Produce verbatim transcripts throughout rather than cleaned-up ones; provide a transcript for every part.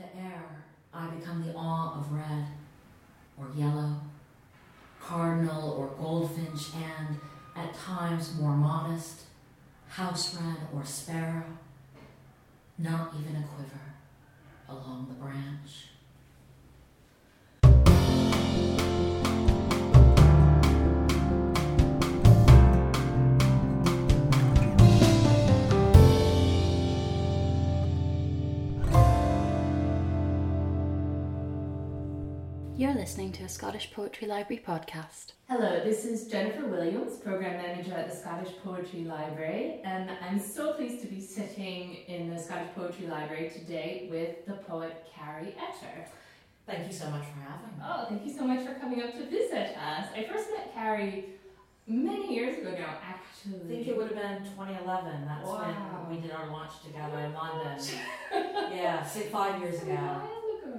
into error, I become the awe of red or yellow, cardinal or goldfinch, and, at times more modest, house wren or sparrow, not even a quiver along the branch. You're listening to a Scottish Poetry Library podcast. Hello, this is Jennifer Williams, Program Manager at the Scottish Poetry Library, and I'm so pleased to be sitting in the Scottish Poetry Library today with the poet Carrie Etter. Thank you so much for having me. Oh, thank you so much for coming up to visit us. I first met Carrie many years ago now, actually. I think it would have been twenty eleven. That's wow. when we did our launch together oh in London. Yeah, say five years ago.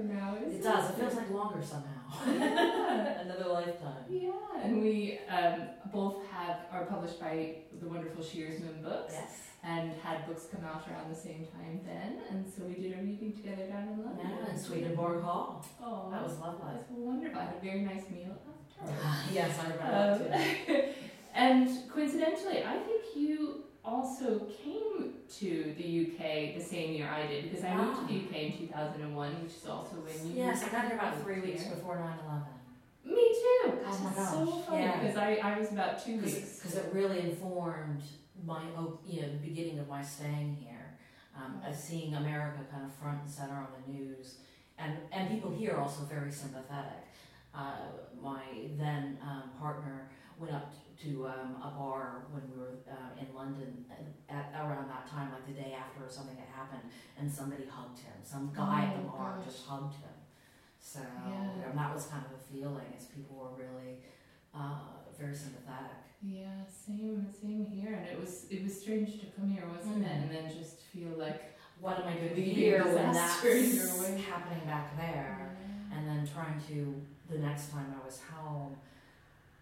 Now, it does. It feels like longer somehow. Yeah. Another lifetime. Yeah. And we um, both have are published by the wonderful Shearsman Books. Yes. And had books come out around the same time then, and so we did our reading together down in London. Yeah, in Swedenborg Hall. Oh, that was lovely. That was wonderful. I had a very nice meal after. Yes, I remember that too. And coincidentally, I think you also came to the U K the same year I did, because I moved ah. to the U K in two thousand one, which is also when you... Yes, I got here about three weeks here. before nine eleven. Me too! Oh my gosh. So funny, because yeah. I, I was about two Cause, weeks. Because it really informed my, you know, the beginning of my staying here, um, of seeing America kind of front and center on the news, and, and people here also very sympathetic. Uh, my then um, partner went up to um, a bar when we were uh, in London at, at around that time, like the day after something had happened, and somebody hugged him. Some guy oh at the bar gosh. just hugged him. So yeah. and that was kind of a feeling, as people were really uh, very sympathetic. Yeah, same, same here. And it was it was strange to come here, wasn't mm-hmm. it? And then just feel like, what am I doing here when that's happening back there? Yeah. And then trying to, the next time I was home,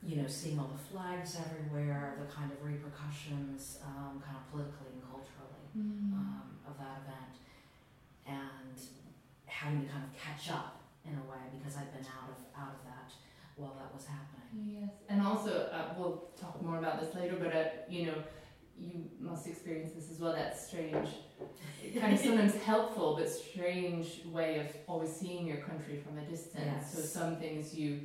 you know, seeing all the flags everywhere, the kind of repercussions, um, kind of politically and culturally, mm. um, of that event, and having to kind of catch up in a way, because I'd been out of out of that while that was happening. Yes, and also uh, we'll talk more about this later, but uh, you know, you must experience this as well. That strange, kind of sometimes helpful but strange way of always seeing your country from a distance. Yes. So some things you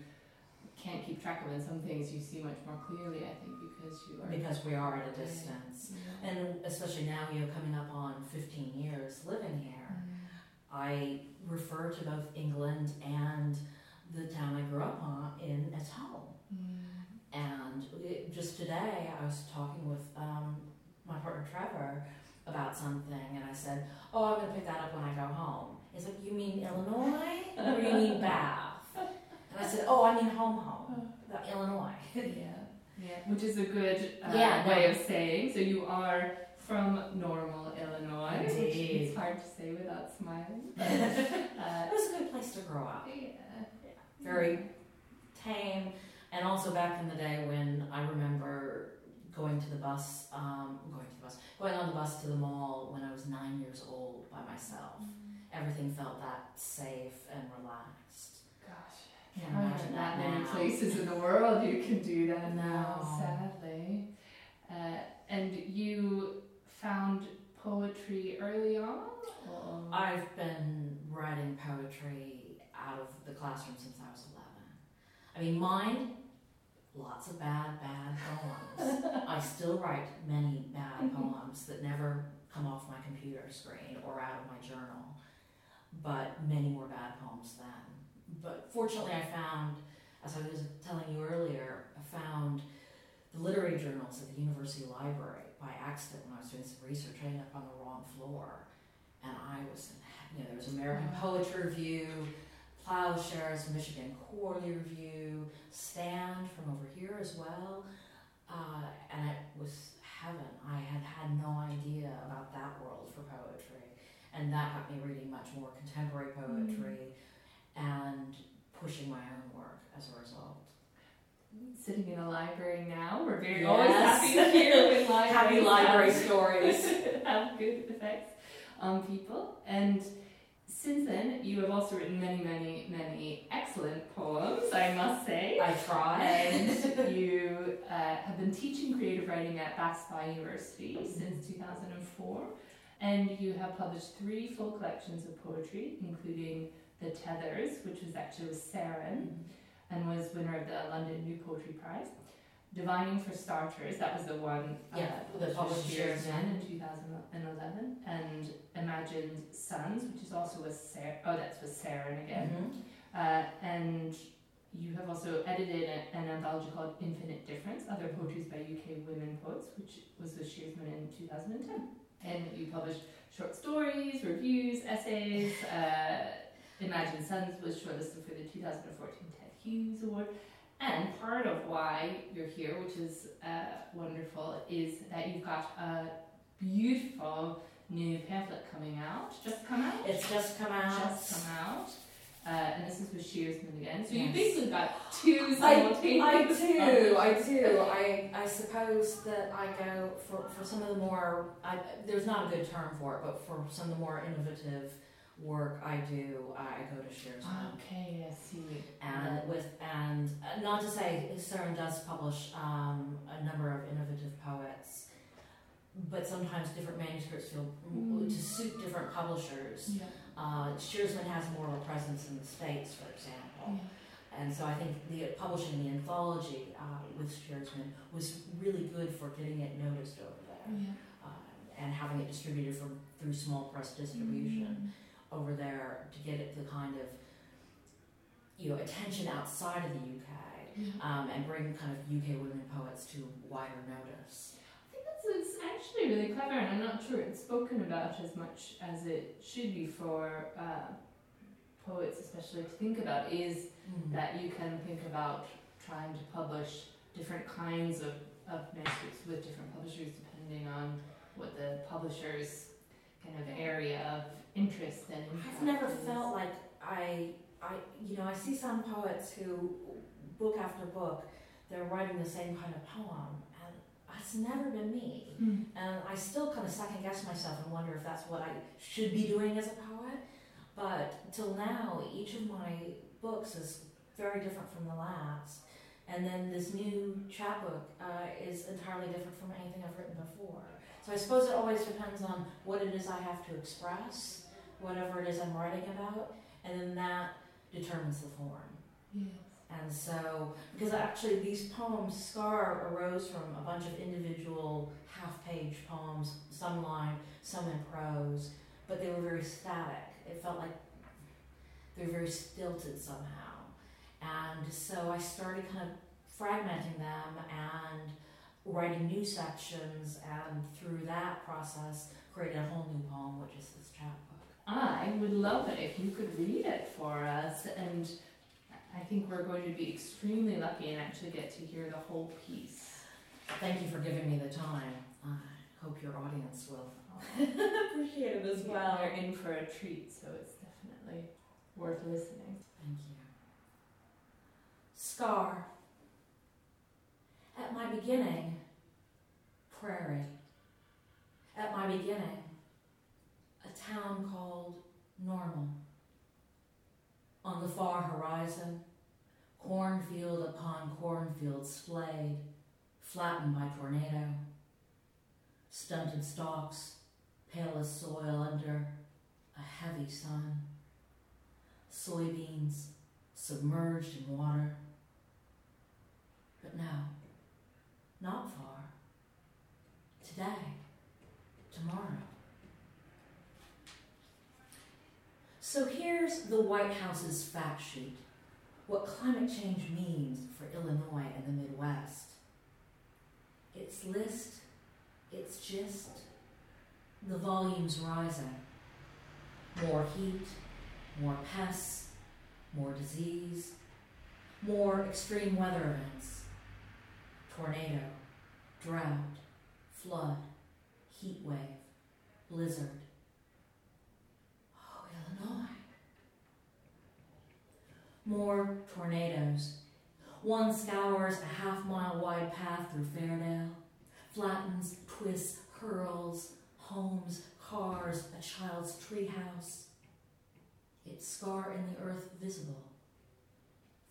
can't keep track of, and some things you see much more clearly, I think, because you are... Because we are at a distance. Yeah. And especially now, you know, coming up on fifteen years living here, mm. I refer to both England and the town I grew up on in as home. Mm. And it, just today, I was talking with um, my partner Trevor about something, and I said, oh, I'm going to pick that up when I go home. He's like, you mean Illinois? Or you mean Bath? And I said, oh, I mean home, home, oh. Illinois. Yeah, yeah, which is a good uh, yeah, way no. of saying. So you are from Normal, Illinois. Indeed. Which is hard to say without smiling. But, uh, it was a good place to grow up. Yeah. yeah. Very tame. And also back in the day when I remember going to the bus, um, going to the bus, going on the bus to the mall when I was nine years old by myself. Mm. Everything felt that safe and relaxed. Gosh. Yeah, imagine that many places in the world you can do that now, sadly. Uh, and you found poetry early on? Or? I've been writing poetry out of the classroom since I was eleven. I mean, mine, lots of bad, bad poems. I still write many bad poems that never come off my computer screen or out of my journal, but many more bad poems then. But fortunately, I found, as I was telling you earlier, I found the literary journals at the university library by accident when I was doing some research. I ended up on the wrong floor, and I was, you know, there was American Poetry Review, Plowshares, Michigan Quarterly Review, Stand from over here as well, uh, and it was heaven. I had had no idea about that world for poetry, and that got me reading much more contemporary poetry. Mm-hmm. And pushing my own work as a result. Sitting in a library now, we're very yes. always happy to hear with library, happy library stories have good effects on people. And since then, you have also written many, many, many excellent poems, I must say. I try. And you uh, have been teaching creative writing at Bath Spa University since two thousand four. And you have published three full collections of poetry, including The Tethers, which was actually with Saren, and was winner of the London New Poetry Prize. Divining for Starters, that was the one yeah, uh, that published Shearsman in two thousand eleven, and Imagined Sons, which is also with Sarah, oh that's with Saren again, mm-hmm. uh, and you have also edited a, an anthology called Infinite Difference, Other Poetries by U K Women Poets, which was with Shearsman in two thousand ten, and you published short stories, reviews, essays. uh, Imagined Sons was shortlisted for the two thousand fourteen Ted Hughes Award. And part of why you're here, which is uh, wonderful, is that you've got a beautiful new pamphlet coming out. Just come out? It's just come out. Just come out. Uh, and this is with Shearsman again. So yes. You basically got two simultaneous. I, I do, I do. I, I suppose that I go for, for some of the more, I, there's not a good term for it, but for some of the more innovative work I do, I go to Shearsman. Okay, I see. And yeah. with and not to say Saren does publish um, a number of innovative poets, but sometimes different manuscripts feel mm. to suit different publishers. Yeah. Uh, Shearsman has more of a presence in the States, for example, yeah. and so I think the publishing the anthology uh, with Shearsman was really good for getting it noticed over there, yeah. uh, and having it distributed from through small press distribution. Mm. over there to get it the kind of, you know, attention outside of the U K, mm-hmm. um, and bring kind of U K women poets to wider notice. I think that's it's actually really clever, and I'm not sure it's spoken about as much as it should be for uh, poets especially to think about, is mm-hmm. that you can think about trying to publish different kinds of, of manuscripts with different publishers depending on what the publisher's kind of area of interest and I've never felt like I, I, you know, I see some poets who, book after book, they're writing the same kind of poem, and that's never been me. Mm. And I still kind of second guess myself and wonder if that's what I should be doing as a poet. But till now, each of my books is very different from the last. And then this new chapbook uh, is entirely different from anything I've written before. So I suppose it always depends on what it is I have to express, whatever it is I'm writing about, and then that determines the form. Yes. And so, because actually these poems, Scar, arose from a bunch of individual half-page poems, some line, some in prose, but they were very static. It felt like they were very stilted somehow. And so I started kind of fragmenting them and writing new sections, and through that process created a whole new poem, which is this chapbook. I would love it if you could read it for us, and I think we're going to be extremely lucky and actually get to hear the whole piece. Thank you for giving me the time. I hope your audience will appreciate it as well. You're in for a treat, so it's definitely worth listening. Thank you. Scar. At my beginning, prairie. At my beginning, a town called Normal. On the far horizon, cornfield upon cornfield splayed, flattened by tornado. Stunted stalks, pale as soil under a heavy sun. Soybeans submerged in water. But no. Not far. Today. Tomorrow. So here's the White House's fact sheet. What climate change means for Illinois and the Midwest. Its list, its gist, the volumes rising. More heat, more pests, more disease, more extreme weather events. Tornado, drought, flood, heat wave, blizzard. Oh, Illinois. More tornadoes. One scours a half mile wide path through Fairdale, flattens, twists, hurls, homes, cars, a child's treehouse. It its scar in the earth visible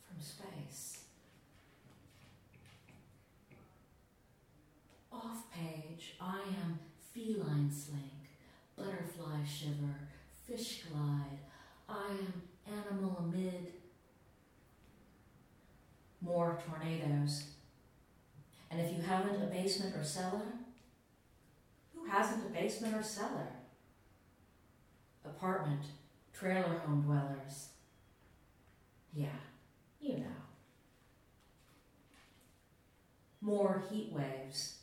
from space. Off page, I am feline slink, butterfly shiver, fish glide. I am animal amid. More tornadoes. And if you haven't a basement or cellar, who hasn't a basement or cellar? Apartment, trailer home dwellers. Yeah, you know. More heat waves.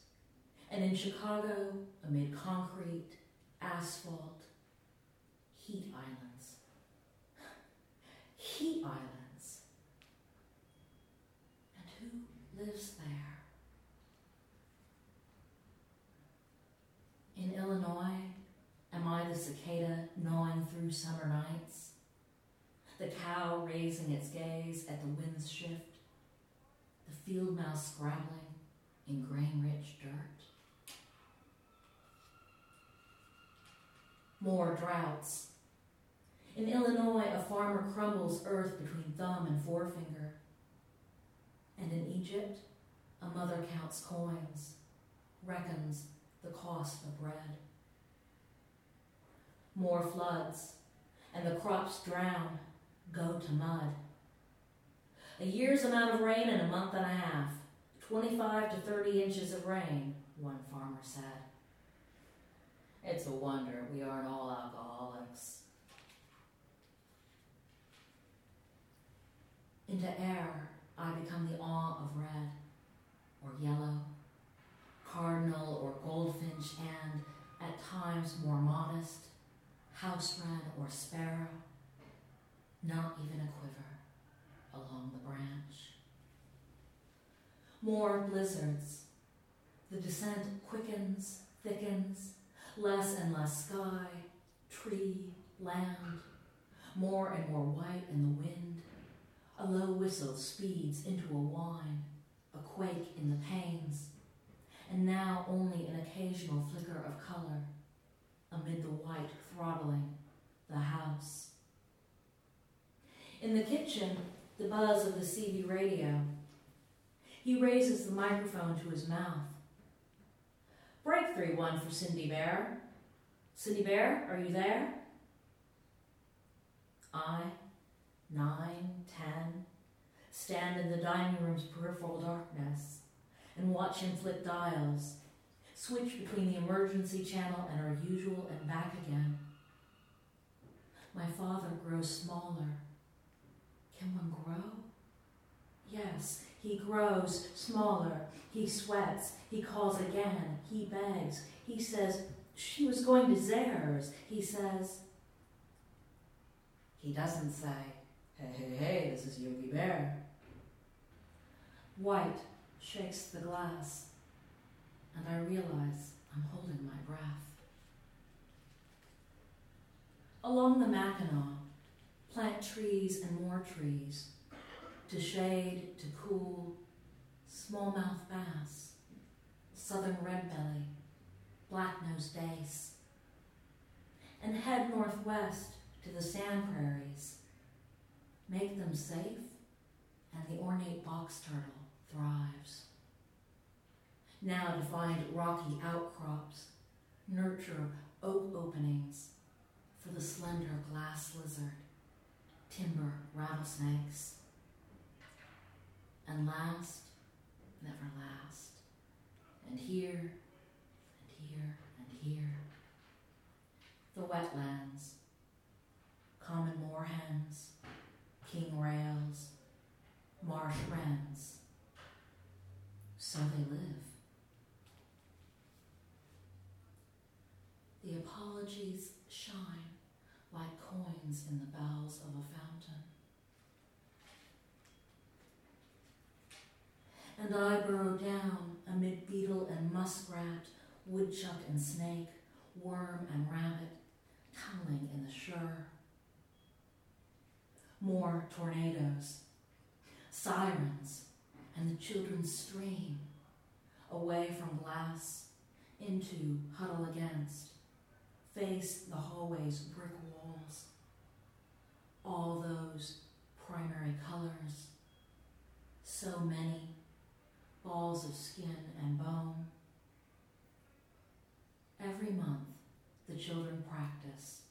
And in Chicago, amid concrete, asphalt, heat islands. Heat islands. And who lives there? In Illinois, am I the cicada gnawing through summer nights? The cow raising its gaze at the wind's shift? The field mouse scrabbling in grain-rich dirt? More droughts. In Illinois, a farmer crumbles earth between thumb and forefinger. And in Egypt, a mother counts coins, reckons the cost of bread. More floods, and the crops drown, go to mud. A year's amount of rain in a month and a half, twenty-five to thirty inches of rain, one farmer said. It's a wonder we aren't all alcoholics. Into air, I become the awe of red or yellow, cardinal or goldfinch, and, at times more modest, house wren or sparrow, not even a quiver along the branch. More blizzards. The descent quickens, thickens, less and less sky, tree, land, more and more white in the wind. A low whistle speeds into a whine, a quake in the panes, and now only an occasional flicker of color amid the white throttling the house. In the kitchen, the buzz of the C B radio. He raises the microphone to his mouth. Break three one for Cindy Bear. Cindy Bear, are you there? I, nine, ten, stand in the dining room's peripheral darkness and watch him flip dials, switch between the emergency channel and our usual and back again. My father grows smaller. Can one grow? Yes, he grows smaller. He sweats. He calls again. He begs. He says, she was going to Zaire's. He says, he doesn't say, hey, hey, hey, this is Yogi Bear. White shakes the glass, and I realize I'm holding my breath. Along the Mackinaw, plant trees and more trees, to shade, to cool, smallmouth bass, southern redbelly, black-nosed dace, and head northwest to the sand prairies, make them safe, and the ornate box turtle thrives. Now to find rocky outcrops, nurture oak openings for the slender glass lizard, timber rattlesnakes. And last, never last, and here, and here, and here, the wetlands, common moorhens, king rails, marsh wrens. So they live. The apologies shine like coins in the bowels of a fountain. And I burrow down amid beetle and muskrat, woodchuck and snake, worm and rabbit, tunneling in the shore. More tornadoes, sirens, and the children stream, away from glass, into huddle against, face the hallway's brick walls. children practice.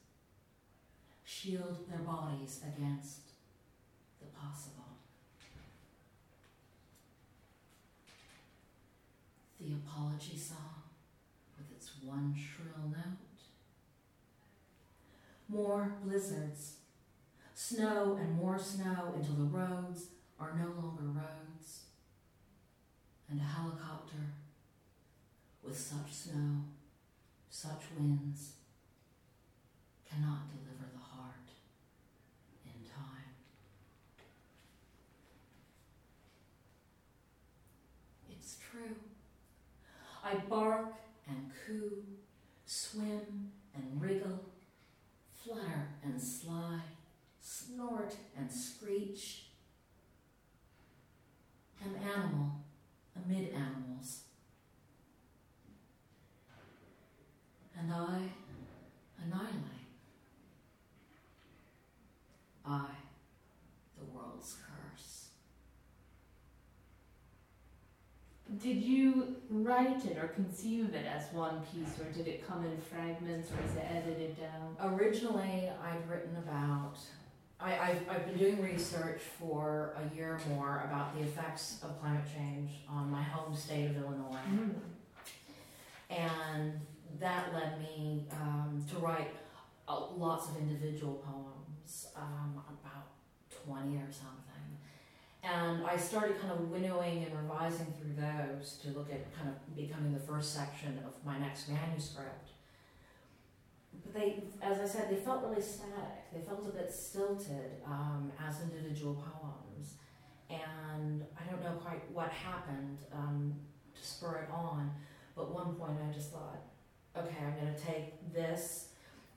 Shield their bodies against the possible. The apology song with its one shrill note. More blizzards, snow and more snow until the roads are no longer roads. And a helicopter with such snow, such winds, cannot deliver the heart in time. It's true. I bark and coo, swim and wriggle, flutter and slide, snort and screech. An animal amid animals. And I annihilate. I, the world's curse. Did you write it or conceive it as one piece, or did it come in fragments, or is it edited down? Originally, I'd written about, I, I've, I've been doing research for a year or more about the effects of climate change on my home state of Illinois. Mm-hmm. And that led me um, to write uh, lots of individual poems, um, about twenty or something. And I started kind of winnowing and revising through those to look at kind of becoming the first section of my next manuscript. But they, as I said, they felt really static. They felt a bit stilted um, as individual poems. And I don't know quite what happened um, to spur it on, but at one point I just thought, okay, I'm going to take this.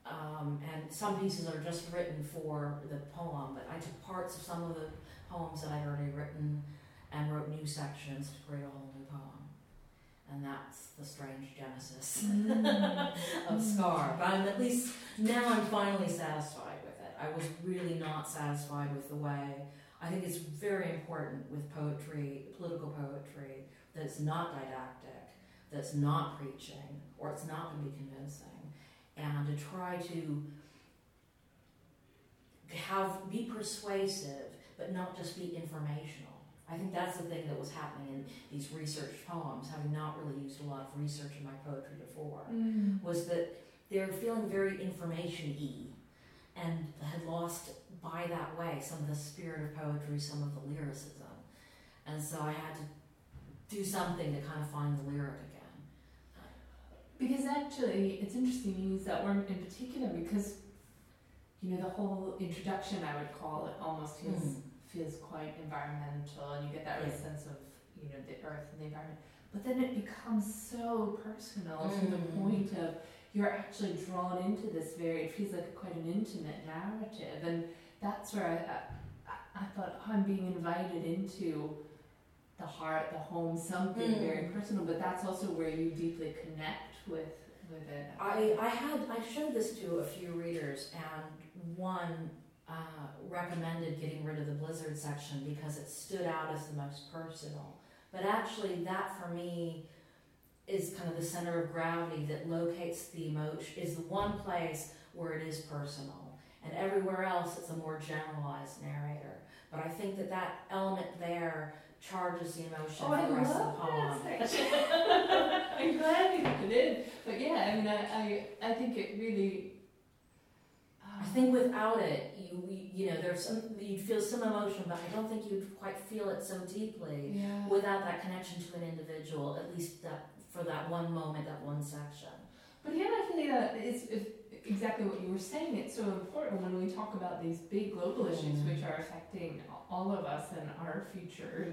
Um, and some pieces are just written for the poem, but I took parts of some of the poems that I'd already written and wrote new sections to create a whole new poem. And that's the strange genesis of Scar. But I'm at least, now I'm finally satisfied with it. I was really not satisfied with the way. I think it's very important with poetry, political poetry, that it's not didactic, that it's not preaching, or it's not going to be convincing. And to try to have be persuasive, but not just be informational. I think that's the thing that was happening in these research poems, having not really used a lot of research in my poetry before, mm. was that they're feeling very information-y and had lost, by that way, some of the spirit of poetry, some of the lyricism. And so I had to do something to kind of find the lyric again. Because actually, it's interesting you use that word in particular because, you know, the whole introduction, I would call it, almost feels mm. feels quite environmental, and you get that yeah. sense of, you know, the earth and the environment. But then it becomes so personal mm. to the point of you're actually drawn into this very, it feels like quite an intimate narrative. And that's where I, I, I thought, oh, I'm being invited into the heart, the home, something mm. very personal, but that's also where you deeply connect with with it. I, I had I showed this to a few readers, and one uh, recommended getting rid of the blizzard section because it stood out as the most personal. But actually, that for me is kind of the center of gravity that locates the emotion, is the one place where it is personal, and everywhere else it's a more generalized narrator. But I think that that element there charges the emotion oh, for the rest of the poem. I'm glad you put it in. But yeah, I mean, I, I, I think it really. Um, I think without it, you you know, there's some, you'd feel some emotion, but I don't think you'd quite feel it so deeply yeah. without that connection to an individual, at least that for that one moment, that one section. But yeah, I feel that it's exactly what you were saying. It's so important when we talk about these big global mm-hmm. issues, which are affecting all of us and our future.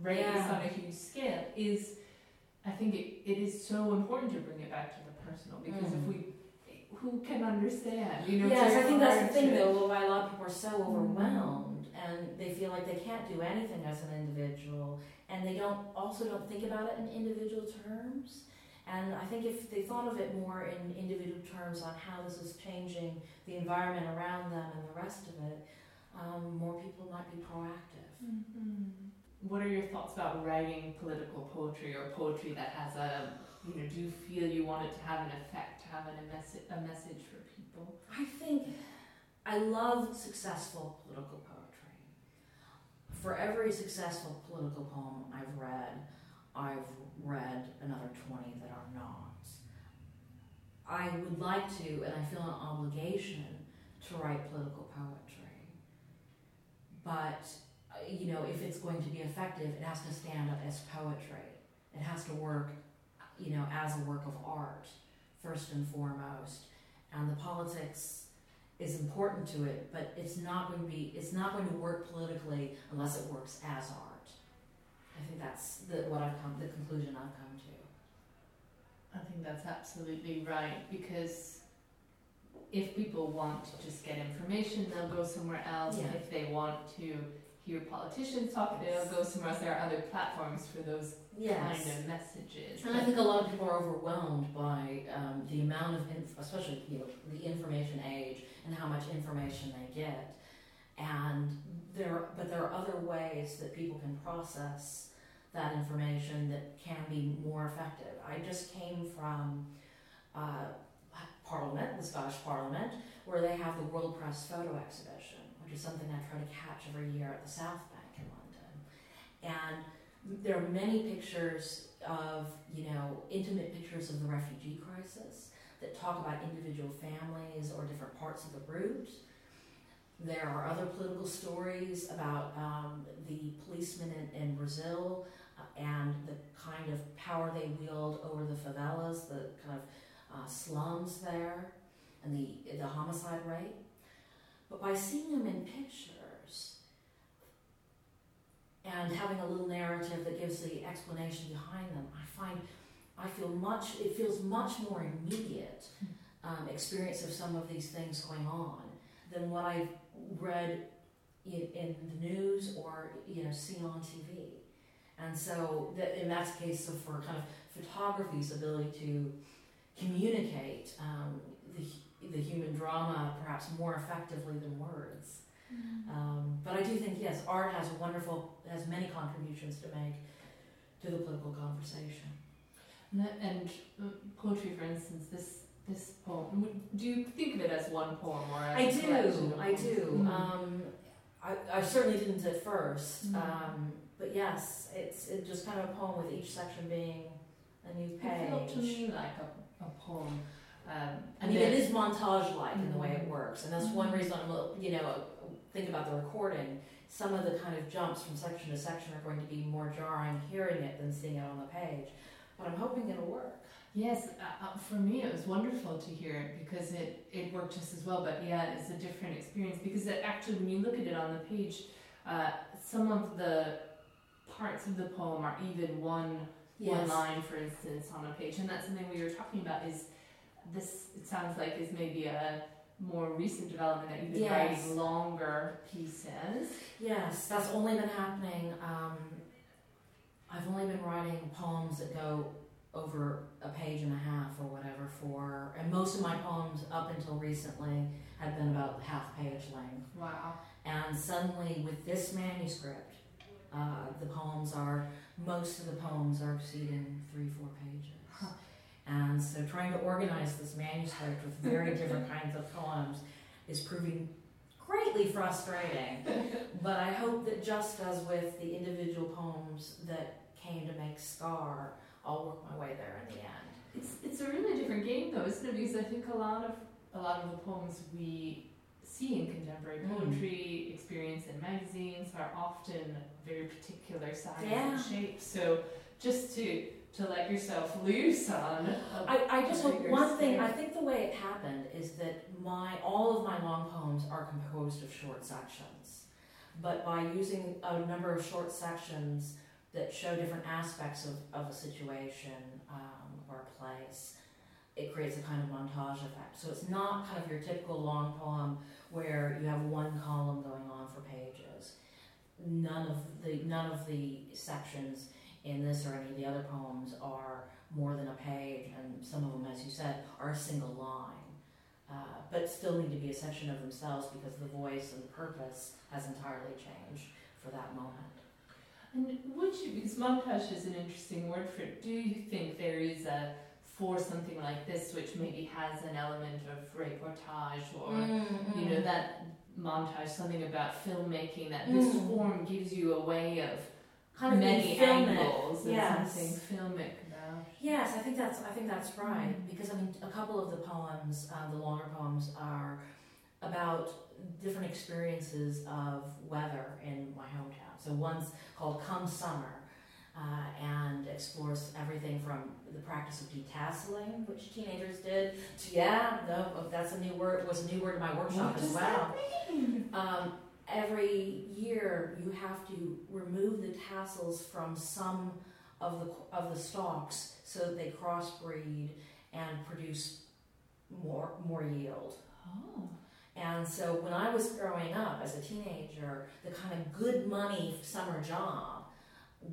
Right, yeah. It's on a huge scale. Is I think it, it is so important to bring it back to the personal because mm. if we, who can understand? You know, yes, I think that's the thing though. Why a lot of people are so overwhelmed mm. and they feel like they can't do anything as an individual, and they don't also don't think about it in individual terms. And I think if they thought of it more in individual terms on how this is changing the environment around them and the rest of it, um, more people might be proactive. Mm-hmm. What are your thoughts about writing political poetry or poetry that has a you know, do you feel you wanted to have an effect, to have an, a, message, a message for people? I think I love successful political poetry. For every successful political poem I've read, I've read another twenty that are not. I would like to, and I feel an obligation to write political poetry. But, you know, if it's going to be effective, it has to stand up as poetry. It has to work, you know, as a work of art, first and foremost. And the politics is important to it, but it's not going to be, it's not going to work politically unless it works as art. I think that's the, what I've come, the conclusion I've come to. I think that's absolutely right, because if people want to just get information, they'll go somewhere else. Yeah. If they want to hear politicians talk, yes. they'll go somewhere else. There are other platforms for those yes. kind of messages. And but I think a lot of people are overwhelmed by um, the amount of, inf- especially you know, the information age and how much information they get. And there, but there are other ways that people can process that information that can be more effective. I just came from uh, Parliament, the Scottish Parliament, where they have the World Press Photo Exhibition, which is something I try to catch every year at the South Bank in London. And there are many pictures of, you know, intimate pictures of the refugee crisis that talk about individual families or different parts of the route. There are other political stories about um, the policemen in, in Brazil uh, and the kind of power they wield over the favelas, the kind of Uh, slums there, and the the homicide rate. But by seeing them in pictures and having a little narrative that gives the explanation behind them, I find I feel much it feels much more immediate um, experience of some of these things going on than what I've read in, in the news or you know seen on T V. And so that in that case, so for kind of photography's ability to communicate um, the the human drama perhaps more effectively than words. Mm-hmm. Um, but I do think, yes, art has a wonderful, has many contributions to make to the political conversation. And, that, and uh, poetry, for instance, this this poem, do you think of it as one poem? Or as I, do, I do, mm-hmm. um, I do. I certainly didn't at first, mm-hmm. um, but yes, it's it just kind of a poem with each section being a new page. It felt to me like a a poem. Um, I mean, it is montage-like mm-hmm. in the way it works, and that's mm-hmm. one reason I'm, you know, think about the recording. Some of the kind of jumps from section to section are going to be more jarring hearing it than seeing it on the page, but I'm hoping it'll work. Yes, uh, for me it was wonderful to hear it because it, it worked just as well, but yeah, it's a different experience because it actually, when you look at it on the page, uh, some of the parts of the poem are even one Yes. one line, for instance, on a page, and that's something we were talking about is this, it sounds like, is maybe a more recent development that you've been yes. writing longer pieces. Yes, that's only been happening, um, I've only been writing poems that go over a page and a half or whatever for, and most of my poems up until recently had been about half page length. Wow. And suddenly with this manuscript, uh, the poems are Most of the poems are exceeding three, four pages. Huh. And so trying to organize this manuscript with very different kinds of poems is proving greatly frustrating. But I hope that just as with the individual poems that came to make Scar, I'll work my way there in the end. It's it's a really different game though, isn't it? Because I think a lot of a lot of the poems we see in contemporary poetry, mm. experience in magazines are often very particular sizes yeah. and shapes. So just to to let yourself loose on. I, I just want one thing. Thing. I think the way it happened is that my all of my long poems are composed of short sections, but by using a number of short sections that show different aspects of, of a situation um, or a place, it creates a kind of montage effect. So it's not kind of your typical long poem where you have one column going on for pages. None of the none of the sections in this or any of the other poems are more than a page, and some of them, as you said, are a single line, uh, but still need to be a section of themselves because the voice and the purpose has entirely changed for that moment. And would you, because montage is an interesting word for it, do you think there is a, for something like this, which maybe has an element of reportage or, mm-hmm. you know, that montage, something about filmmaking, that mm. this form gives you a way of kind of many angles and yes. something filmic about. Yes, I think that's, I think that's right. Mm. Because, I mean, a couple of the poems, uh, the longer poems, are about different experiences of weather in my hometown. So one's called Come Summer, uh, and explores everything from the practice of detasseling, which teenagers did, to, yeah, no, that's a new word, was a new word in my workshop what as well. Um, every year you have to remove the tassels from some of the, of the stalks so that they crossbreed and produce more, more yield. Oh. And so when I was growing up as a teenager, the kind of good money summer job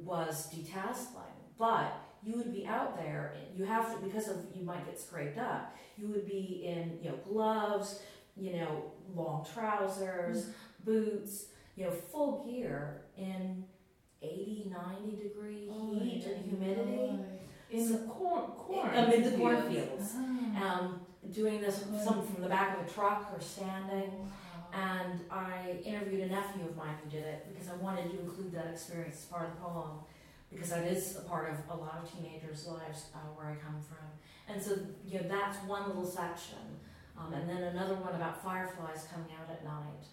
was detasseling. But you would be out there, and you have to, because of, you might get scraped up, you would be in, you know, gloves, you know, long trousers, mm-hmm. boots, you know, full gear in eighty, ninety degree oh, heat yeah. and humidity. Oh. In so, the corn, corn. Amid the cornfields. Oh. Um, doing this, something from the back of a truck or standing, wow. and I interviewed a nephew of mine who did it because I wanted to include that experience as part of the poem, because that is a part of a lot of teenagers' lives uh, where I come from. And so, you know, that's one little section, um, and then another one about fireflies coming out at night.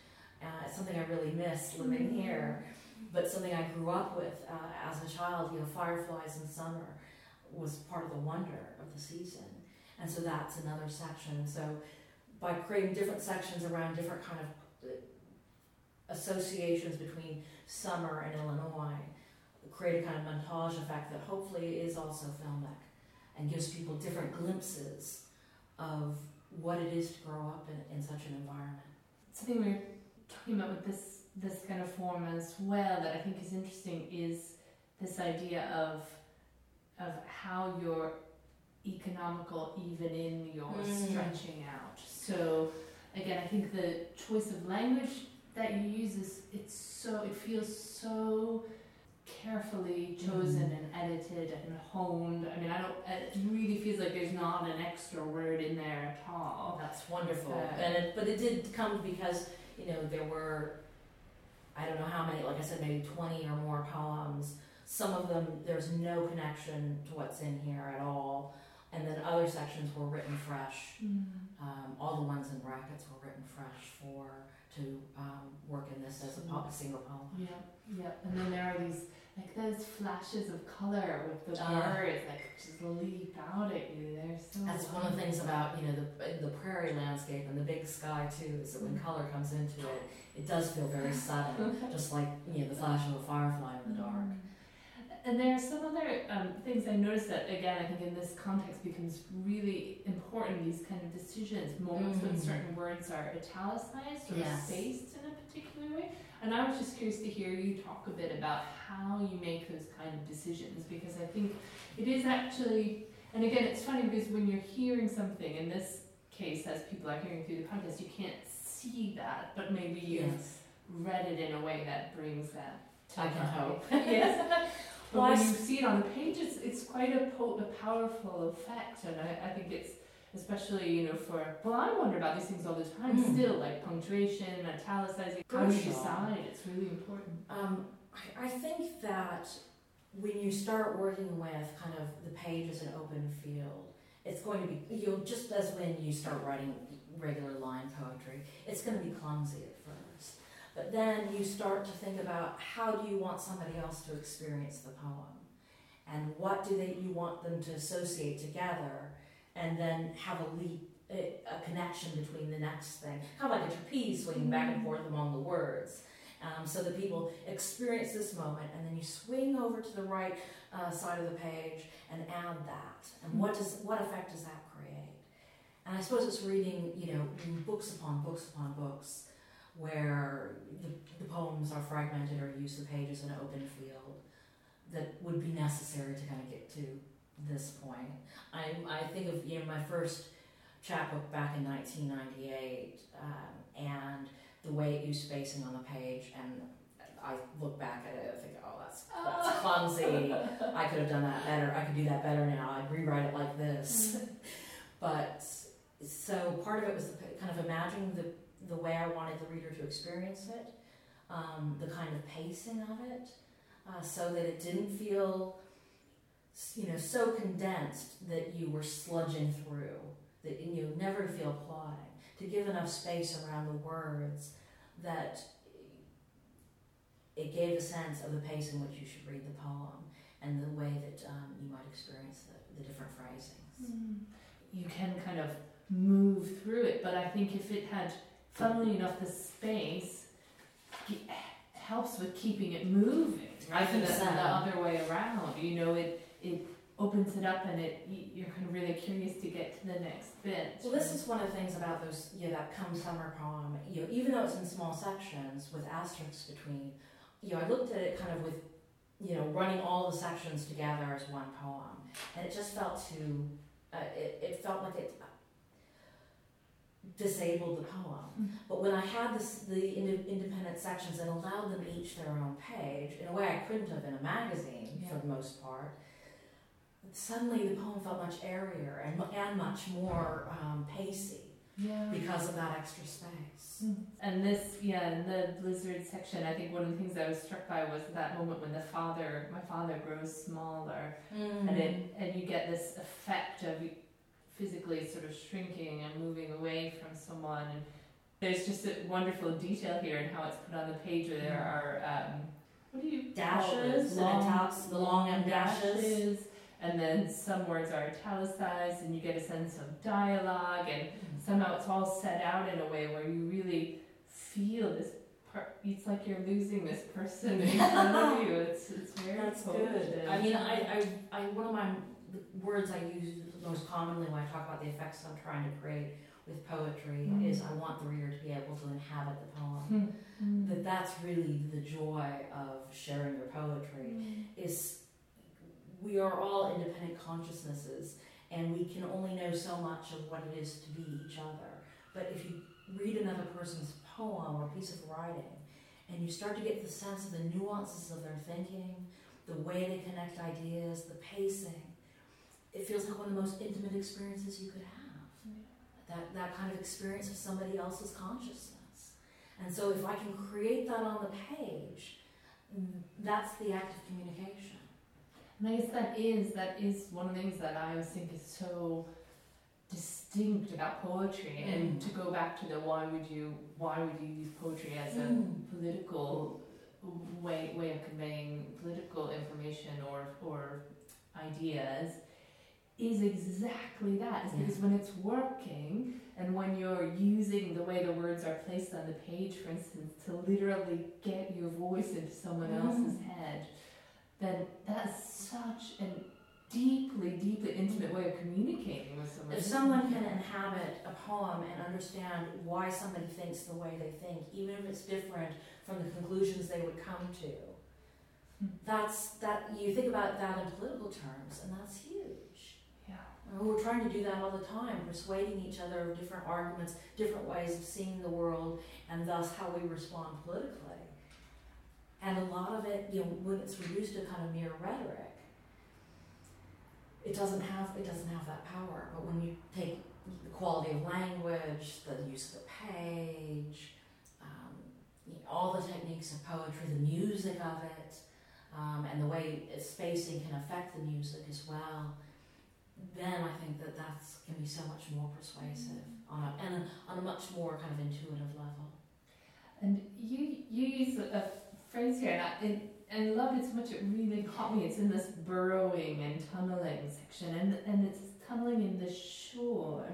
Uh, it's something I really missed living mm-hmm. here, but something I grew up with uh, as a child. You know, fireflies in summer was part of the wonder of the season. And so that's another section. So by creating different sections around different kind of associations between summer and Illinois, create a kind of montage effect that hopefully is also filmic and gives people different glimpses of what it is to grow up in, in such an environment. Something we were talking about with this this kind of form as well that I think is interesting is this idea of of how you're economical even in your mm. stretching out. So again, I think the choice of language that you use is it's so it feels so carefully chosen mm. and edited and honed. I mean, I don't it really feels like there's not an extra word in there at all. That's wonderful. Uh, and it, but it did come because, you know, there were, I don't know how many, like I said, maybe twenty or more poems. Some of them, there's no connection to what's in here at all. And then other sections were written fresh. Mm. Um, all the ones in brackets were written fresh for to um, work in this as a pop, single poem. Yeah, yeah. And then there are these like those flashes of color with the uh, birds, like just leap out at you. They're so. That's wild. One of the things about, you know, the the prairie landscape and the big sky too is that when color comes into it, it does feel very sudden, just like, you know, the flash of a firefly in the dark. And there are some other um, things I noticed that, again, I think in this context becomes really important, these kind of decisions, moments mm. when certain words are italicized or yes. spaced in a particular way. And I was just curious to hear you talk a bit about how you make those kind of decisions, because I think it is actually, and again, it's funny because when you're hearing something, in this case, as people are hearing through the podcast, you can't see that, but maybe you've yes. read it in a way that brings that to I can hope. Yes. But well, when you see it on the page, it's, it's quite a, po- a powerful effect, and I, I think it's especially, you know, for, well, I wonder about these things all the time mm. still, like punctuation, italicizing, how you decide, it's really important. Um, I, I think that when you start working with kind of the page as an open field, it's going to be, you'll just as when you start writing regular line poetry, it's going to be clumsy at first. But then you start to think about how do you want somebody else to experience the poem, and what do they, you want them to associate together, and then have a leap, a, a connection between the next thing, kind of like a trapeze swinging back and forth among the words, um, so that people experience this moment, and then you swing over to the right uh, side of the page and add that. And what does what effect does that create? And I suppose it's reading, you know, books upon books upon books, where the, the poems are fragmented or use the page as an open field that would be necessary to kind of get to this point. I I think of, you know, my first chapbook back in nineteen ninety-eight um, and the way it used spacing on the page, and I look back at it and think, oh, that's, that's clumsy. I could have done that better. I could do that better now. I'd rewrite it like this. But so part of it was the, kind of imagining the the way I wanted the reader to experience it, um, the kind of pacing of it, uh, so that it didn't feel, you know, so condensed that you were sludging through, that you never feel plodding. To give enough space around the words that it gave a sense of the pace in which you should read the poem and the way that um, you might experience the, the different phrasings. Mm. You can kind of move through it, but I think if it had, funnily enough, the space it helps with keeping it moving. I think that's the other way around. You know, it it opens it up and it you're kind of really curious to get to the next bit. Well, this is one of the things about those, you know, that Come Summer poem. You know, even though it's in small sections with asterisks between, you know, I looked at it kind of with, you know, running all the sections together as one poem, and it just felt too. Uh, it, it felt like it disabled the poem. Mm-hmm. But when I had this, the ind- independent sections and allowed them each their own page, in a way I couldn't have in a magazine yeah. for the most part, suddenly the poem felt much airier and, and much more um, pacey yeah. because of that extra space. Mm-hmm. And this, yeah, in the Blizzard section, I think one of the things I was struck by was that moment when the father, my father grows smaller, mm-hmm. and it, and you get this effect of physically sort of shrinking and moving away from someone. And there's just a wonderful detail here in how it's put on the page where there are, um, what do you dashes, long, and attacks, the long and dashes. dashes. And then some words are italicized, and you get a sense of dialogue, and somehow it's all set out in a way where you really feel this part. It's like you're losing this person in front of you. It's it's very That's good. I mean, I, I, I one of my words I use most commonly when I talk about the effects I'm trying to create with poetry mm-hmm. is I want the reader to be able to inhabit the poem. Mm-hmm. That that's really the joy of sharing your poetry mm-hmm. is. We are all independent consciousnesses, and we can only know so much of what it is to be each other. But if you read another person's poem or piece of writing, and you start to get the sense of the nuances of their thinking, the way they connect ideas, the pacing, it feels like one of the most intimate experiences you could have. Yeah. That, that kind of experience of somebody else's consciousness. And so if I can create that on the page, that's the act of communication. And I guess that is, that is one of the things that I always think is so distinct about poetry. Mm. And to go back to the why would you why would you use poetry as a mm. political way way of conveying political information or or ideas is exactly that. It's yeah. because when it's working and when you're using the way the words are placed on the page, for instance, to literally get your voice into someone mm. else's head, then that's such a deeply, deeply intimate way of communicating with someone. If someone can inhabit a poem and understand why somebody thinks the way they think, even if it's different from the conclusions they would come to, that's that. You think about that in political terms, and that's huge. Yeah, and we're trying to do that all the time, persuading each other of different arguments, different ways of seeing the world, and thus how we respond politically. And a lot of it, you know, when it's reduced to kind of mere rhetoric, it doesn't have it doesn't have that power. But when you take the quality of language, the use of the page, um, you know, all the techniques of poetry, the music of it, um, and the way spacing can affect the music as well, then I think that that can be so much more persuasive on a, and on a much more kind of intuitive level. And you you use a phrase here, and I, it, and I loved it so much, it really caught me. It's in this burrowing and tunneling section, and and it's tunneling in the shore.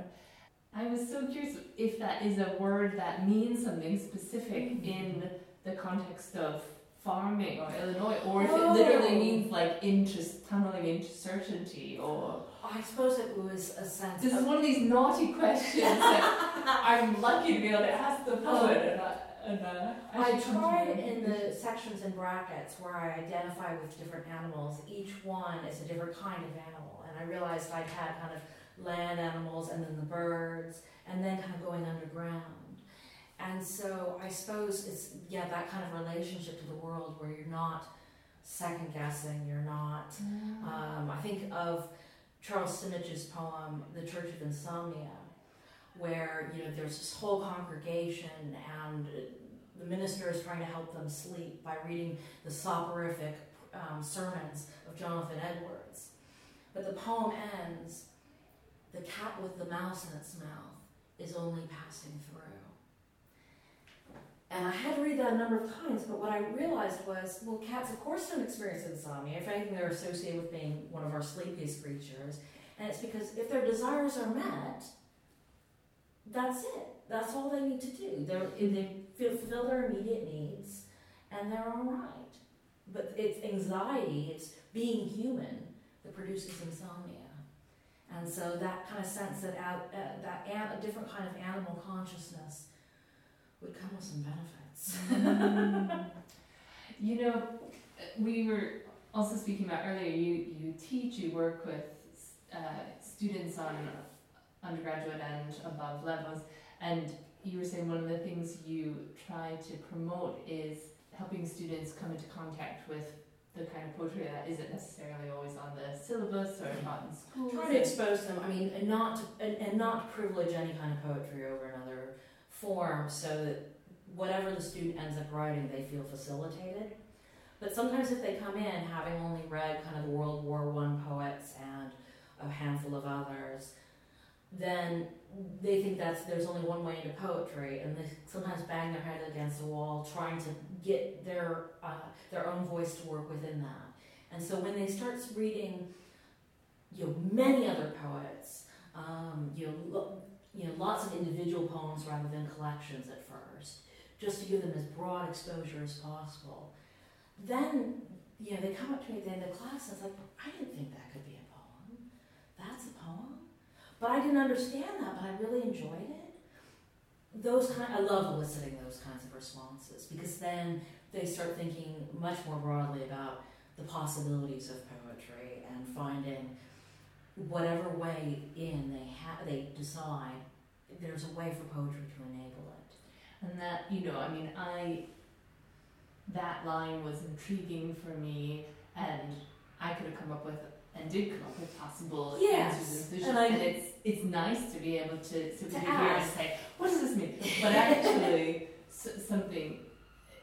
I was so curious if that is a word that means something specific mm-hmm. in the context of farming or Illinois, or if oh. it literally means like into, tunneling into certainty, or... I suppose it was a sense This of... is one of these naughty questions that I'm lucky to be able to ask the poet about. I, I tried in the sections and brackets where I identify with different animals. Each one is a different kind of animal, and I realized I'd had kind of land animals and then the birds, and then kind of going underground. And so I suppose it's, yeah, that kind of relationship to the world where you're not second guessing, you're not, mm. um, I think of Charles Simone's poem, The Church of Insomnia, where, you know, there's this whole congregation and the minister is trying to help them sleep by reading the soporific um, sermons of Jonathan Edwards. But the poem ends, the cat with the mouse in its mouth is only passing through. And I had to read that a number of times, but what I realized was, well, cats, of course, don't experience insomnia. If anything, they're associated with being one of our sleepiest creatures. And it's because if their desires are met, that's it. That's all they need to do. They're, they fulfill their immediate needs, and they're all right. But it's anxiety, it's being human, that produces insomnia. And so that kind of sense that, uh, that an- a different kind of animal consciousness would come with some benefits. You know, we were also speaking about earlier, you, you teach, you work with uh, students on undergraduate and above levels, and you were saying one of the things you try to promote is helping students come into contact with the kind of poetry that isn't necessarily always on the syllabus or not in school. Try to expose them, I mean, and not, and, and not privilege any kind of poetry over another form, so that whatever the student ends up writing, they feel facilitated. But sometimes if they come in having only read kind of World War One poets and a handful of others, then they think that's there's only one way into poetry, and they sometimes bang their head against the wall trying to get their uh, their own voice to work within that. And so when they start reading, you know, many other poets, um, you know, look, you know, lots of individual poems rather than collections at first, just to give them as broad exposure as possible. Then, you know, they come up to me at the end of class and it's like, I didn't think that could be a poem. That's a poem? But I didn't understand that, but I really enjoyed it. Those kind, I love eliciting those kinds of responses, because then they start thinking much more broadly about the possibilities of poetry and finding whatever way in they ha- they decide, there's a way for poetry to enable it. And that, you know, I mean, I, that line was intriguing for me, and I could have come up with, and did come up with possible yes. answers and solutions, and, I, and it's, it's nice to be able to, to, to be here and say, what does this mean? But actually, something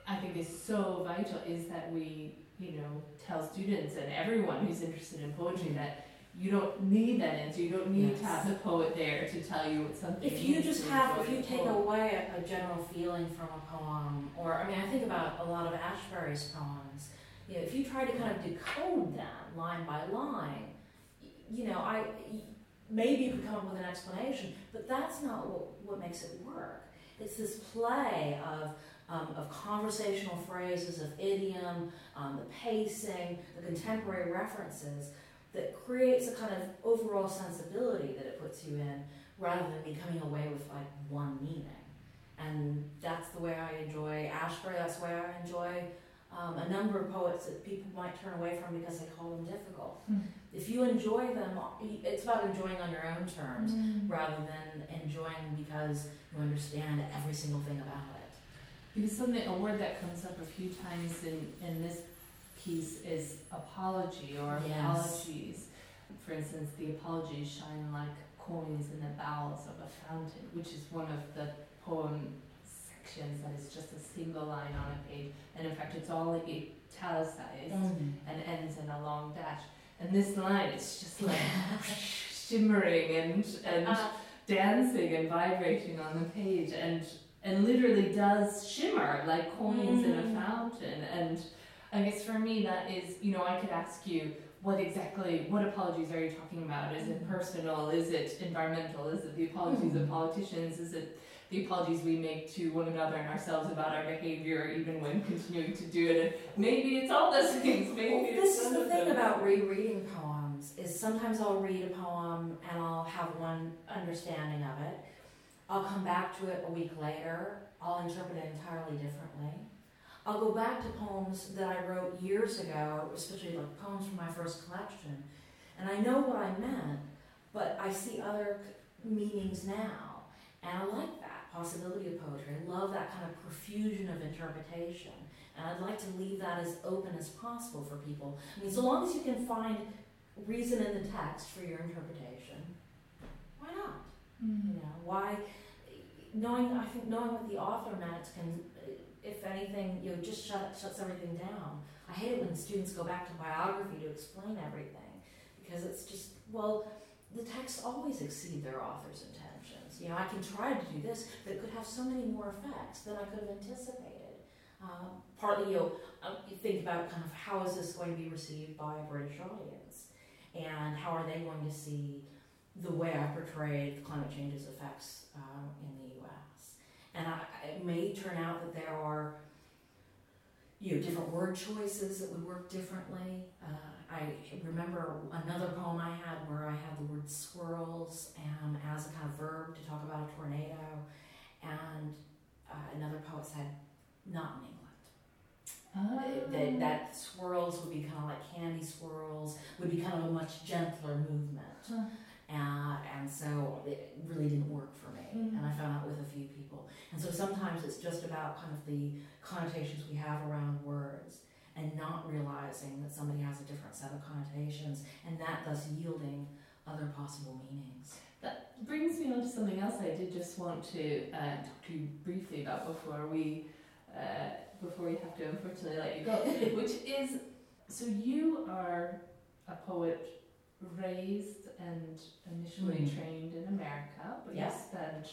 I think is so vital is that we, you know, tell students and everyone who's interested in poetry that you don't need that answer. You don't need yes. to have the poet there to tell you what something. If you just have, if you take poem. away a, a general feeling from a poem, or I mean, I think about a lot of Ashbery's poems. You know, if you try to kind of decode them line by line, you know, I maybe you could come up with an explanation, but that's not what, what makes it work. It's this play of um, of conversational phrases, of idiom, um, the pacing, the contemporary references, that creates a kind of overall sensibility that it puts you in, rather than becoming away with like one meaning. And that's the way I enjoy Ashbery, that's the way I enjoy um, a number of poets that people might turn away from because they call them difficult. Mm. If you enjoy them, it's about enjoying on your own terms, mm. rather than enjoying because you understand every single thing about it. Because something, a word that comes up a few times in, in this piece is apology or yes. apologies. For instance, the apologies shine like coins in the bowels of a fountain, which is one of the poem sections that is just a single line on a page, and in fact it's all italicized mm. and ends in a long dash. And this line is just like shimmering and and uh, dancing and vibrating on the page, and and literally does shimmer like coins mm. in a fountain. And I guess for me that is, you know, I could ask you what exactly, what apologies are you talking about? Is it personal? Is it environmental? Is it the apologies mm-hmm. of politicians? Is it the apologies we make to one another and ourselves about our behavior, even when continuing to do it? And maybe it's all those things. Maybe well, this it's is the thing them. About rereading poems is sometimes I'll read a poem and I'll have one understanding of it. I'll come back to it a week later. I'll interpret it entirely differently. I'll go back to poems that I wrote years ago, especially like poems from my first collection, and I know what I meant, but I see other meanings now, and I like that. possibility of poetry. I love that kind of profusion of interpretation. And I'd like to leave that as open as possible for people. I mean, so long as you can find reason in the text for your interpretation, why not? Mm-hmm. You know, why, knowing, I think knowing what the author meant can, if anything, you know, just shut, shuts everything down. I hate it when students go back to biography to explain everything, because it's just, well, the texts always exceed their author's intentions. You know, I can try to do this, but it could have so many more effects than I could have anticipated. Uh, partly, you know, you think about kind of how is this going to be received by a British audience, and how are they going to see the way I portrayed climate change's effects uh, in the U S And I, it may turn out that there are, you know, different word choices that would work differently. Uh, I remember another poem I had where I had the word swirls um, as a kind of verb to talk about a tornado, and uh, another poet said, not in England. Oh. That, that swirls would be kind of like candy swirls, would be kind of a much gentler movement. Huh. Uh, and so it really didn't work for me. Mm-hmm. And I found out with a few people. And so sometimes it's just about kind of the connotations we have around words, and not realizing that somebody has a different set of connotations, and that thus yielding other possible meanings. That brings me on to something else I did just want to uh, talk to you briefly about before we uh, before we have to unfortunately let you go, which is, so you are a poet raised and initially mm. trained in America, but yeah. you spent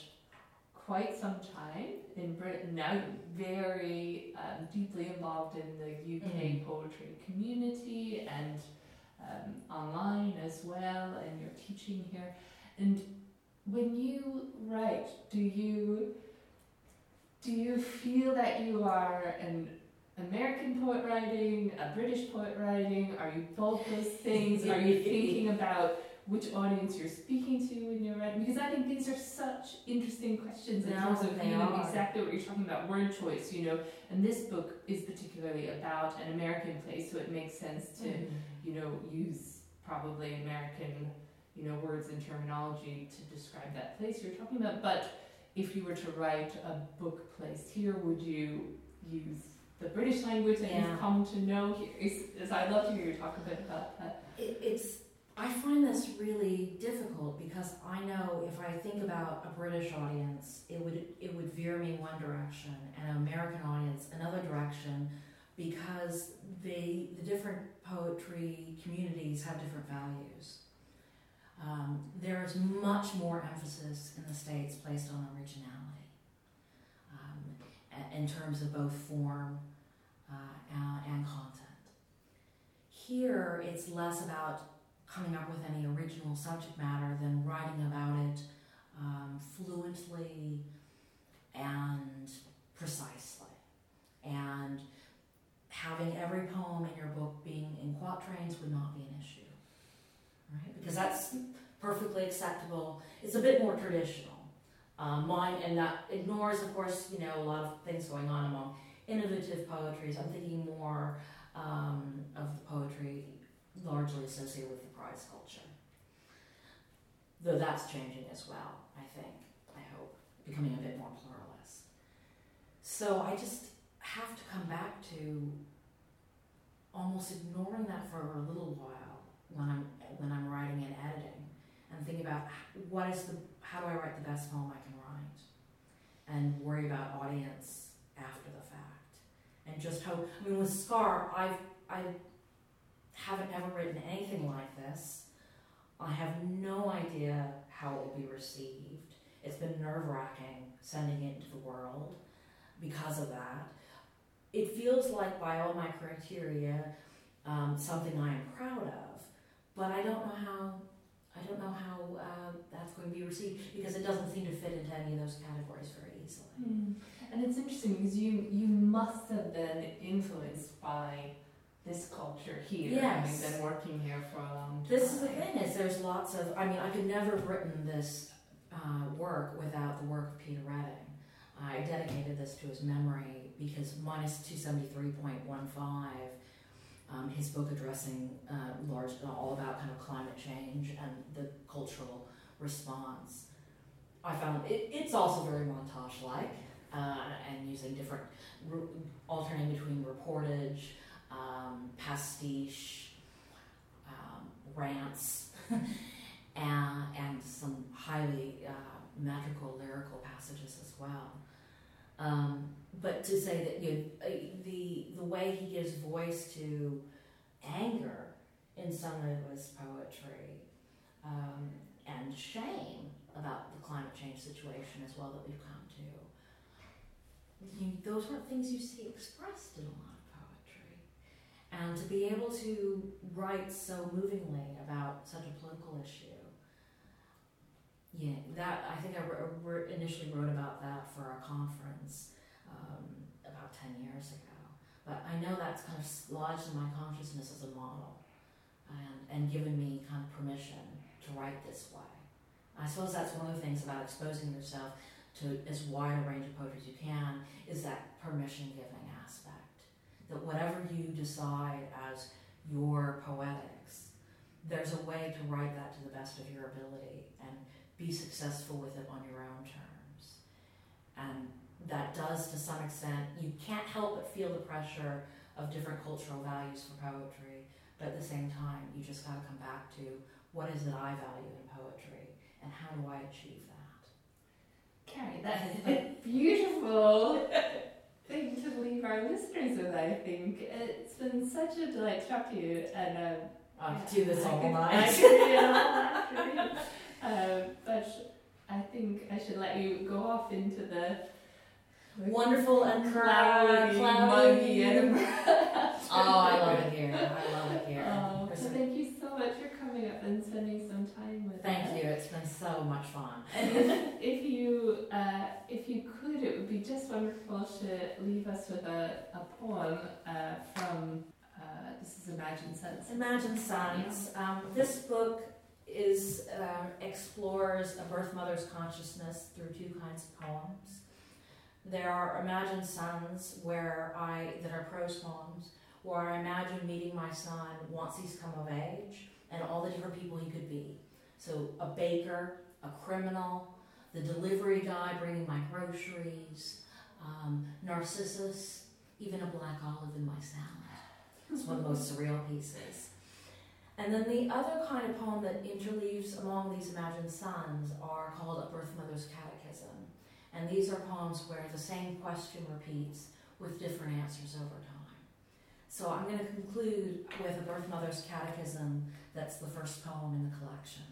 quite some time in Britain, now very um, deeply involved in the U K mm. poetry community and um, online as well, and you're teaching here. And when you write, do you do you feel that you are an American poet writing, a British poet writing? Are you both those things? Are you thinking about which audience you're speaking to when you're writing? Because I think these are such interesting questions in terms of, you know, exactly what you're talking about, word choice, you know. And this book is particularly about an American place, so it makes sense to, mm-hmm. you know, use probably American, you know, words and terminology to describe that place you're talking about. But if you were to write a book placed here, would you use the British language that yeah. you've come to know here? Is, is, I'd love to hear you talk a bit about that. It, it's, I find this really difficult, because I know if I think about a British audience, it would it would veer me one direction, and an American audience another direction, because they, the different poetry communities have different values. Um, there is much more emphasis in the States placed on originality, um, in terms of both form uh, and content. Here, it's less about coming up with any original subject matter than writing about it um, fluently and precisely, and having every poem in your book being in quatrains would not be an issue. Right? Because that's perfectly acceptable. It's a bit more traditional. Um, mine, and that ignores, of course, you know, a lot of things going on among innovative poetries. I'm thinking more um, of the poetry largely associated with the prize culture, though that's changing as well, I think, I hope, becoming a bit more pluralist. So I just have to come back to almost ignoring that for a little while when I'm when I'm writing and editing, and thinking about what is the how do I write the best poem I can write, and worry about audience after the fact, and just hope. I mean, with Scar, I've I haven't ever written anything like this. I have no idea how it will be received. It's been nerve-wracking sending it into the world because of that. It feels like, by all my criteria, um, something I am proud of. But I don't know how I don't know how uh, that's going to be received, because it doesn't seem to fit into any of those categories very easily. Mm. And it's interesting, because you you must have been influenced by this culture here. Yes. You've been working here for a long time. This is the thing, is there's lots of, I mean, I could never have written this uh, work without the work of Peter Redding. I dedicated this to his memory, because minus two seventy-three point one five, Um, his book addressing uh, large, all about kind of climate change and the cultural response I found it, it's also very montage-like, uh, and using different, re- alternating between reportage, um, pastiche, um, rants, and, and some highly uh, magical lyrical passages as well. Um, but to say that, you know, the the way he gives voice to anger in some of his poetry, um, and shame about the climate change situation as well that we've come to, you, those aren't things you see expressed in a lot of poetry. And to be able to write so movingly about such a political issue, yeah, that I think I re- re- initially wrote about that for our conference um, about ten years ago. But I know that's kind of lodged in my consciousness as a model, and, and given me kind of permission to write this way. I suppose that's one of the things about exposing yourself to as wide a range of poetry as you can, is that permission-giving aspect. That whatever you decide as your poetics, there's a way to write that to the best of your ability and be successful with it on your own terms. And that does, to some extent, you can't help but feel the pressure of different cultural values for poetry, but at the same time, you just gotta come back to what is it I value in poetry, and how do I achieve that? Carrie, that is a beautiful thing to leave our listeners with, I think. It's been such a delight to talk to you, and uh, I'll yeah, do this I all night. Uh, but I think I should let you go off into the wonderful and cloudy, cloudy Edinburgh. Oh, I love it here. I love it here. Oh, so thank you so much for coming up and spending some time with thank us. Thank you. It's been so much fun. And if, if you uh, if you could, it would be just wonderful to leave us with a, a poem uh, from uh, this is Imagined Sons. Imagined Sons. Yeah. Um, this book is um, explores a birth mother's consciousness through two kinds of poems. There are imagined sons where I that are prose poems, where I imagine meeting my son once he's come of age and all the different people he could be. So a baker, a criminal, the delivery guy bringing my groceries, um, Narcissus, even a black olive in my salad. It's one of the most surreal pieces. And then the other kind of poem that interleaves among these imagined sons are called A Birth Mother's Catechism. And these are poems where the same question repeats with different answers over time. So I'm going to conclude with A Birth Mother's Catechism. That's the first poem in the collection.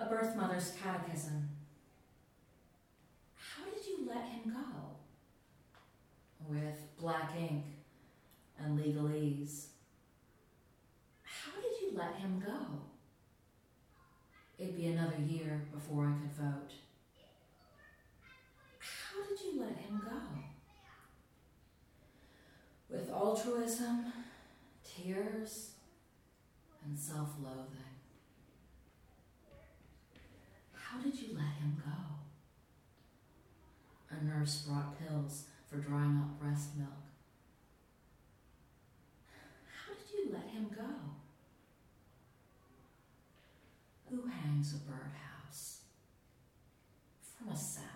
A Birth Mother's Catechism. How did you let him go? With black ink and legalese. How did you let him go? It'd be another year before I could vote. How did you let him go? With altruism, tears, and self-loathing. How did you let him go? A nurse brought pills for drying up breast milk. How did you let him go? Who hangs a birdhouse from a sapling?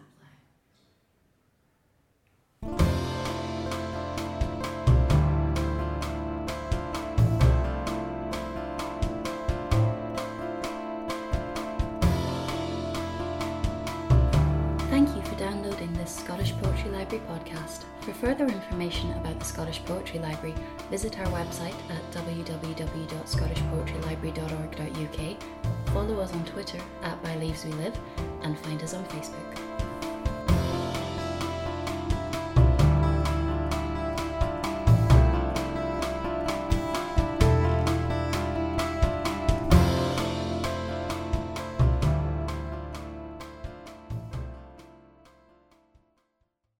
Thank you for downloading this Scottish Poetry Library podcast. For further information about the Scottish Poetry Library, visit our website at w w w dot scottish poetry library dot org dot u k. Follow us on Twitter at By Leaves We Live, and find us on Facebook.